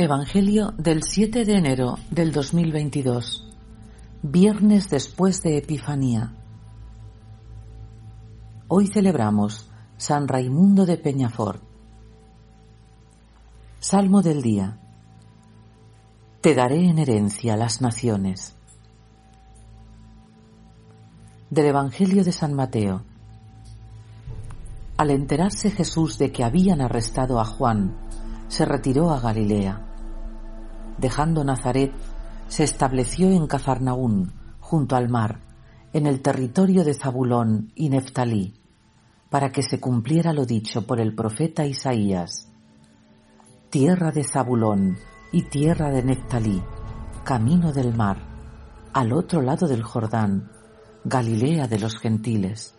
Evangelio del 7 de enero del 2022, viernes después de Epifanía. Hoy celebramos San Raimundo de Peñafort. Salmo del día. Te daré en herencia las naciones. Del Evangelio de San Mateo. Al enterarse Jesús de que habían arrestado a Juan, se retiró a Galilea. Dejando Nazaret, se estableció en Cafarnaún, junto al mar, en el territorio de Zabulón y Neftalí, para que se cumpliera lo dicho por el profeta Isaías: tierra de Zabulón y tierra de Neftalí, camino del mar, al otro lado del Jordán, Galilea de los gentiles.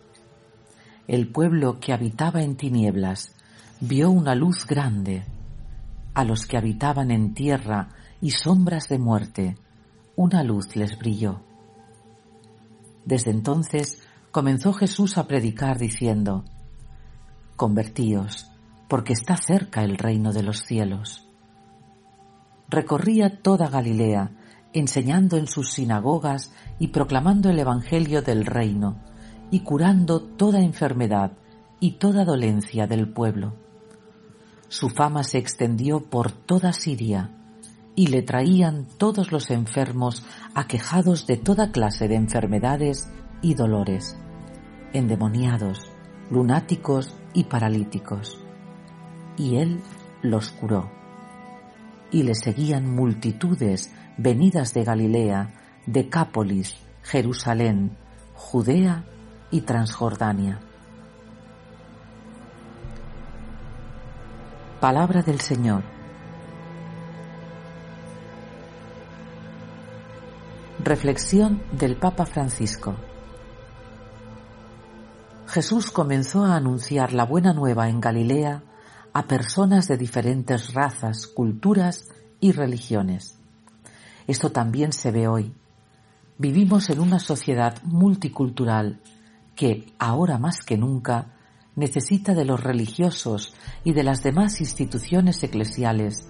El pueblo que habitaba en tinieblas vio una luz grande. A los que habitaban en tierra y sombras de muerte, una luz les brilló. Desde entonces comenzó Jesús a predicar diciendo: convertíos, porque está cerca el reino de los cielos. Recorría toda Galilea, enseñando en sus sinagogas y proclamando el Evangelio del reino, y curando toda enfermedad y toda dolencia del pueblo. Su fama se extendió por toda Siria, y le traían todos los enfermos aquejados de toda clase de enfermedades y dolores, endemoniados, lunáticos y paralíticos, y él los curó. Y le seguían multitudes venidas de Galilea, Decápolis, Jerusalén, Judea y Transjordania. Palabra del Señor. Reflexión del Papa Francisco. Jesús comenzó a anunciar la buena nueva en Galilea a personas de diferentes razas, culturas y religiones. Esto también se ve hoy. Vivimos en una sociedad multicultural que, ahora más que nunca, necesita de los religiosos y de las demás instituciones eclesiales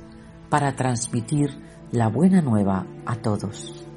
para transmitir la buena nueva a todos.